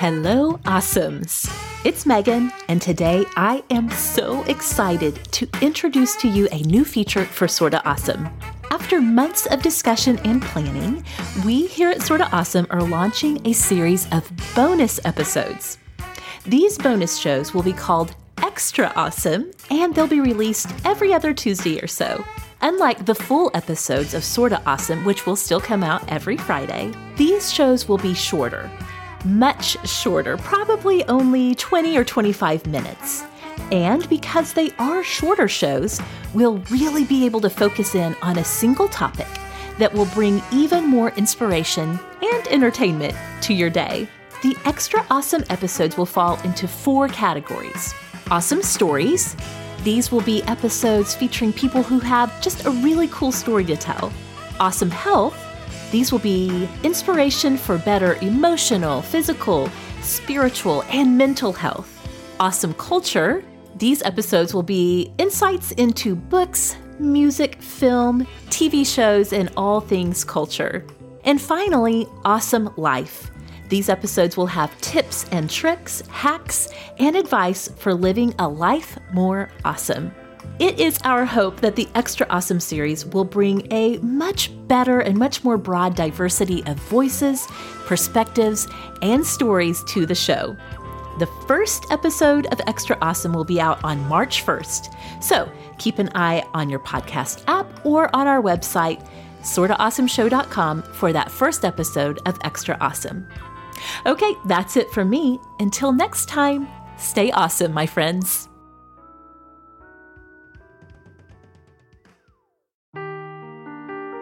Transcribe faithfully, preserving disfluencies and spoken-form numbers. Hello, Awesomes! It's Megan, and today I am so excited to introduce to you a new feature for Sorta Awesome. After months of discussion and planning, we here at Sorta Awesome are launching a series of bonus episodes. These bonus shows will be called Extra Awesome, and they'll be released every other Tuesday or so. Unlike the full episodes of Sorta Awesome, which will still come out every Friday, these shows will be shorter. Much shorter, probably only twenty or twenty-five minutes. And because they are shorter shows, we'll really be able to focus in on a single topic that will bring even more inspiration and entertainment to your day. The Extra Awesome episodes will fall into four categories. Awesome stories. These will be episodes featuring people who have just a really cool story to tell. Awesome health. These will be inspiration for better emotional, physical, spiritual, and mental health. Awesome culture. These episodes will be insights into books, music, film, T V shows, and all things culture. And finally, awesome life. These episodes will have tips and tricks, hacks, and advice for living a life more awesome. It is our hope that the Extra Awesome series will bring a much better and much more broad diversity of voices, perspectives, and stories to the show. The first episode of Extra Awesome will be out on March first, so keep an eye on your podcast app or on our website, Sorta Awesome Show dot com, for that first episode of Extra Awesome. Okay, that's it from me. Until next time, stay awesome, my friends.